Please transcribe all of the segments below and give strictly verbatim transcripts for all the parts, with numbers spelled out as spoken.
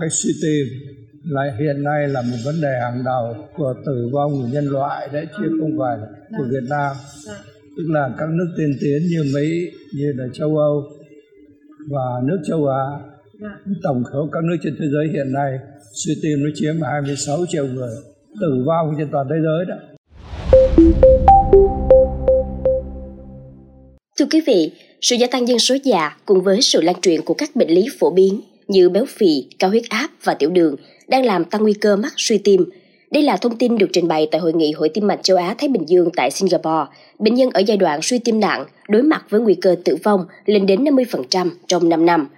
Hay suy tim lại hiện nay là một vấn đề hàng đầu của tử vong của nhân loại đấy, chứ không phải của Việt Nam. Tức là các nước tiên tiến như Mỹ, như là châu Âu và nước châu Á, tổng số các nước trên thế giới hiện nay suy tim nó chiếm hai mươi sáu triệu người tử vong trên toàn thế giới đó. Thưa quý vị, sự gia tăng dân số già cùng với sự lan truyền của các bệnh lý phổ biến như béo phì, cao huyết áp và tiểu đường đang làm tăng nguy cơ mắc suy tim. Đây là thông tin được trình bày tại Hội nghị Hội Tim mạch châu Á Thái Bình Dương tại Singapore. Bệnh nhân ở giai đoạn suy tim nặng đối mặt với nguy cơ tử vong lên đến năm mươi phần trăm trong năm năm.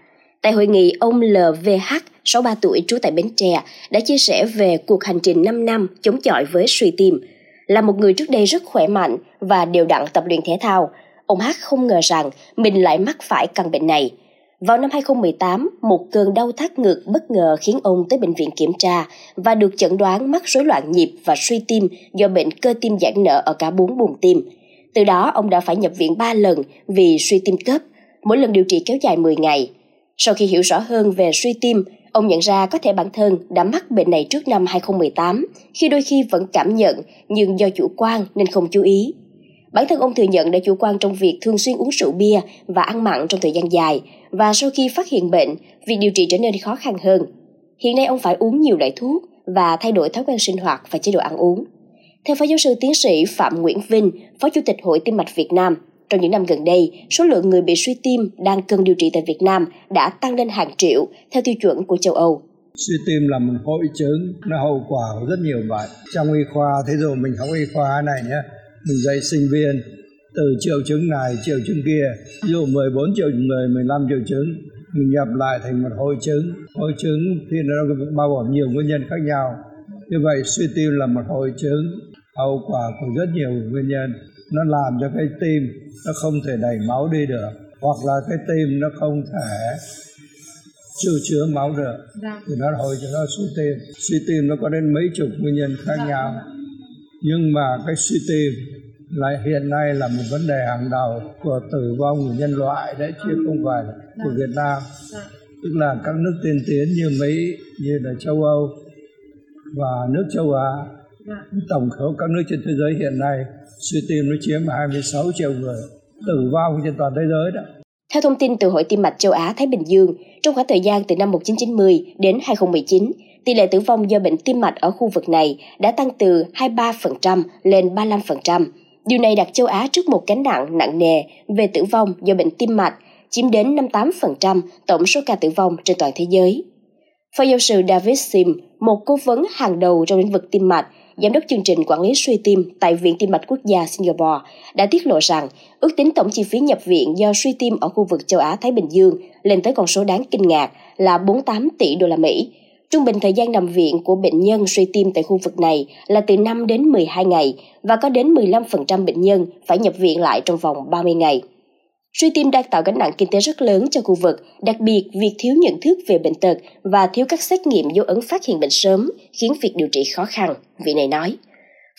Tại hội nghị, ông lờ vê hát, sáu mươi ba tuổi, trú tại Bến Tre, đã chia sẻ về cuộc hành trình năm năm chống chọi với suy tim. Là một người trước đây rất khỏe mạnh và đều đặn tập luyện thể thao, ông Hát không ngờ rằng mình lại mắc phải căn bệnh này. Vào năm hai không một tám, một cơn đau thắt ngực bất ngờ khiến ông tới bệnh viện kiểm tra và được chẩn đoán mắc rối loạn nhịp và suy tim do bệnh cơ tim giãn nở ở cả bốn buồng tim. Từ đó, ông đã phải nhập viện ba lần vì suy tim cấp, mỗi lần điều trị kéo dài mười ngày. Sau khi hiểu rõ hơn về suy tim, ông nhận ra có thể bản thân đã mắc bệnh này trước năm hai không một tám, khi đôi khi vẫn cảm nhận nhưng do chủ quan nên không chú ý. Bản thân ông thừa nhận đã chủ quan trong việc thường xuyên uống rượu bia và ăn mặn trong thời gian dài, và sau khi phát hiện bệnh, việc điều trị trở nên khó khăn hơn. Hiện nay ông phải uống nhiều loại thuốc và thay đổi thói quen sinh hoạt và chế độ ăn uống. Theo Phó Giáo sư Tiến sĩ Phạm Nguyễn Vinh, Phó Chủ tịch Hội Tim mạch Việt Nam, trong những năm gần đây, số lượng người bị suy tim đang cần điều trị tại Việt Nam đã tăng lên hàng triệu theo tiêu chuẩn của châu Âu. Suy tim là một hội chứng, nó hậu quả của rất nhiều bệnh. Trong y khoa, thế rồi mình học y khoa này nhé, mình dạy sinh viên từ triệu chứng này, triệu chứng kia, ví dụ mười bốn triệu người, mười lăm triệu chứng, mình nhập lại thành một hội chứng. Hội chứng thì nó bao gồm nhiều nguyên nhân khác nhau. Như vậy, suy tim là một hội chứng hậu quả của rất nhiều nguyên nhân. Nó làm cho cái tim nó không thể đẩy máu đi được, hoặc là cái tim nó không thể chứa chứa máu được, thì nó hội cho nó suy tim. Suy tim nó có đến mấy chục nguyên nhân khác nhau, nhưng mà cái suy tim lại hiện nay là một vấn đề hàng đầu của tử vong của nhân loại đấy, chứ không phải của Việt Nam. Tức là các nước tiên tiến như Mỹ, như là châu Âu và nước châu Á, tổng số các nước trên thế giới hiện nay suy tim nó chiếm hai mươi sáu triệu người tử vong trên toàn thế giới đó. Theo thông tin từ Hội Tim mạch châu Á Thái Bình Dương, trong khoảng thời gian từ năm một nghìn chín trăm chín mươi đến hai không một chín, tỷ lệ tử vong do bệnh tim mạch ở khu vực này đã tăng từ hai mươi ba phần trăm lên ba mươi lăm phần trăm. Điều này đặt châu Á trước một gánh nặng nặng nề về tử vong do bệnh tim mạch, chiếm đến năm mươi tám phần trăm tổng số ca tử vong trên toàn thế giới. Phó Giáo sư David Sim, một cố vấn hàng đầu trong lĩnh vực tim mạch, Giám đốc chương trình quản lý suy tim tại Viện Tim Mạch Quốc gia Singapore, đã tiết lộ rằng ước tính tổng chi phí nhập viện do suy tim ở khu vực châu Á-Thái Bình Dương lên tới con số đáng kinh ngạc là bốn mươi tám tỷ đô la Mỹ. Trung bình thời gian nằm viện của bệnh nhân suy tim tại khu vực này là từ năm đến mười hai ngày và có đến mười lăm phần trăm bệnh nhân phải nhập viện lại trong vòng ba mươi ngày. Suy tim đang tạo gánh nặng kinh tế rất lớn cho khu vực, đặc biệt việc thiếu nhận thức về bệnh tật và thiếu các xét nghiệm dấu ấn phát hiện bệnh sớm khiến việc điều trị khó khăn, vị này nói.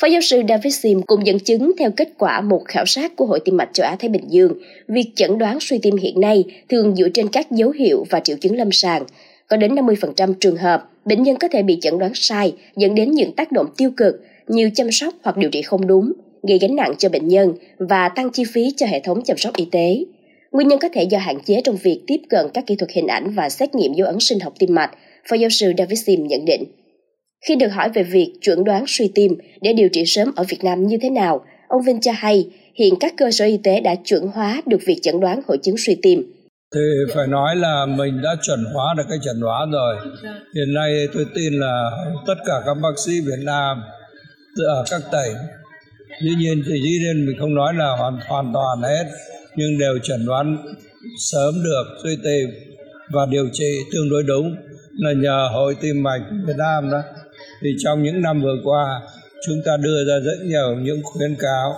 Phó Giáo sư David Sim cùng dẫn chứng theo kết quả một khảo sát của Hội Tim mạch châu Á Thái Bình Dương, việc chẩn đoán suy tim hiện nay thường dựa trên các dấu hiệu và triệu chứng lâm sàng. Có đến năm mươi phần trăm trường hợp, bệnh nhân có thể bị chẩn đoán sai dẫn đến những tác động tiêu cực như chăm sóc hoặc điều trị không đúng, gây gánh nặng cho bệnh nhân và tăng chi phí cho hệ thống chăm sóc y tế. Nguyên nhân có thể do hạn chế trong việc tiếp cận các kỹ thuật hình ảnh và xét nghiệm dấu ấn sinh học tim mạch, Phó Giáo sư David Sim nhận định. Khi được hỏi về việc chuẩn đoán suy tim để điều trị sớm ở Việt Nam như thế nào, ông Vinh cho hay hiện các cơ sở y tế đã chuẩn hóa được việc chẩn đoán hội chứng suy tim. Thì phải nói là mình đã chuẩn hóa được cái chẩn đoán rồi. Hiện nay tôi tin là tất cả các bác sĩ Việt Nam ở các tỉnh, dĩ nhiên thì dĩ nhiên mình không nói là hoàn, hoàn toàn hết, nhưng đều chẩn đoán sớm được suy tim và điều trị tương đối đúng là nhờ Hội Tim mạch Việt Nam đó. Thì trong những năm vừa qua, chúng ta đưa ra rất nhiều những khuyến cáo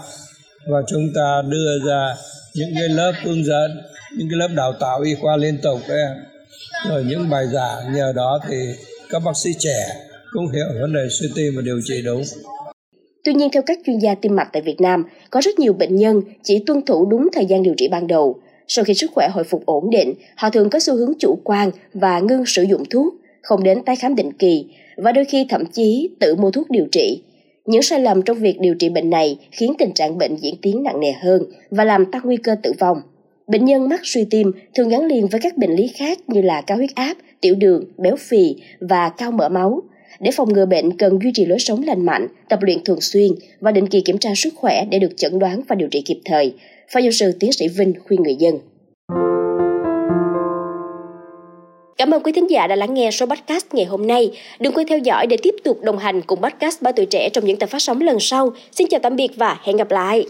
và chúng ta đưa ra những cái lớp hướng dẫn, những cái lớp đào tạo y khoa liên tục đấy, rồi những bài giảng, nhờ đó thì các bác sĩ trẻ cũng hiểu vấn đề suy tim và điều trị đúng. Tuy nhiên, theo các chuyên gia tim mạch tại Việt Nam, có rất nhiều bệnh nhân chỉ tuân thủ đúng thời gian điều trị ban đầu. Sau khi sức khỏe hồi phục ổn định, họ thường có xu hướng chủ quan và ngưng sử dụng thuốc, không đến tái khám định kỳ và đôi khi thậm chí tự mua thuốc điều trị. Những sai lầm trong việc điều trị bệnh này khiến tình trạng bệnh diễn tiến nặng nề hơn và làm tăng nguy cơ tử vong. Bệnh nhân mắc suy tim thường gắn liền với các bệnh lý khác như là cao huyết áp, tiểu đường, béo phì và cao mỡ máu. Để phòng ngừa bệnh, cần duy trì lối sống lành mạnh, tập luyện thường xuyên và định kỳ kiểm tra sức khỏe để được chẩn đoán và điều trị kịp thời. Phó giáo sư tiến sĩ Vinh khuyên người dân. Cảm ơn quý thính giả đã lắng nghe số podcast ngày hôm nay. Đừng quên theo dõi để tiếp tục đồng hành cùng podcast Báo Tuổi Trẻ trong những tập phát sóng lần sau. Xin chào tạm biệt và hẹn gặp lại.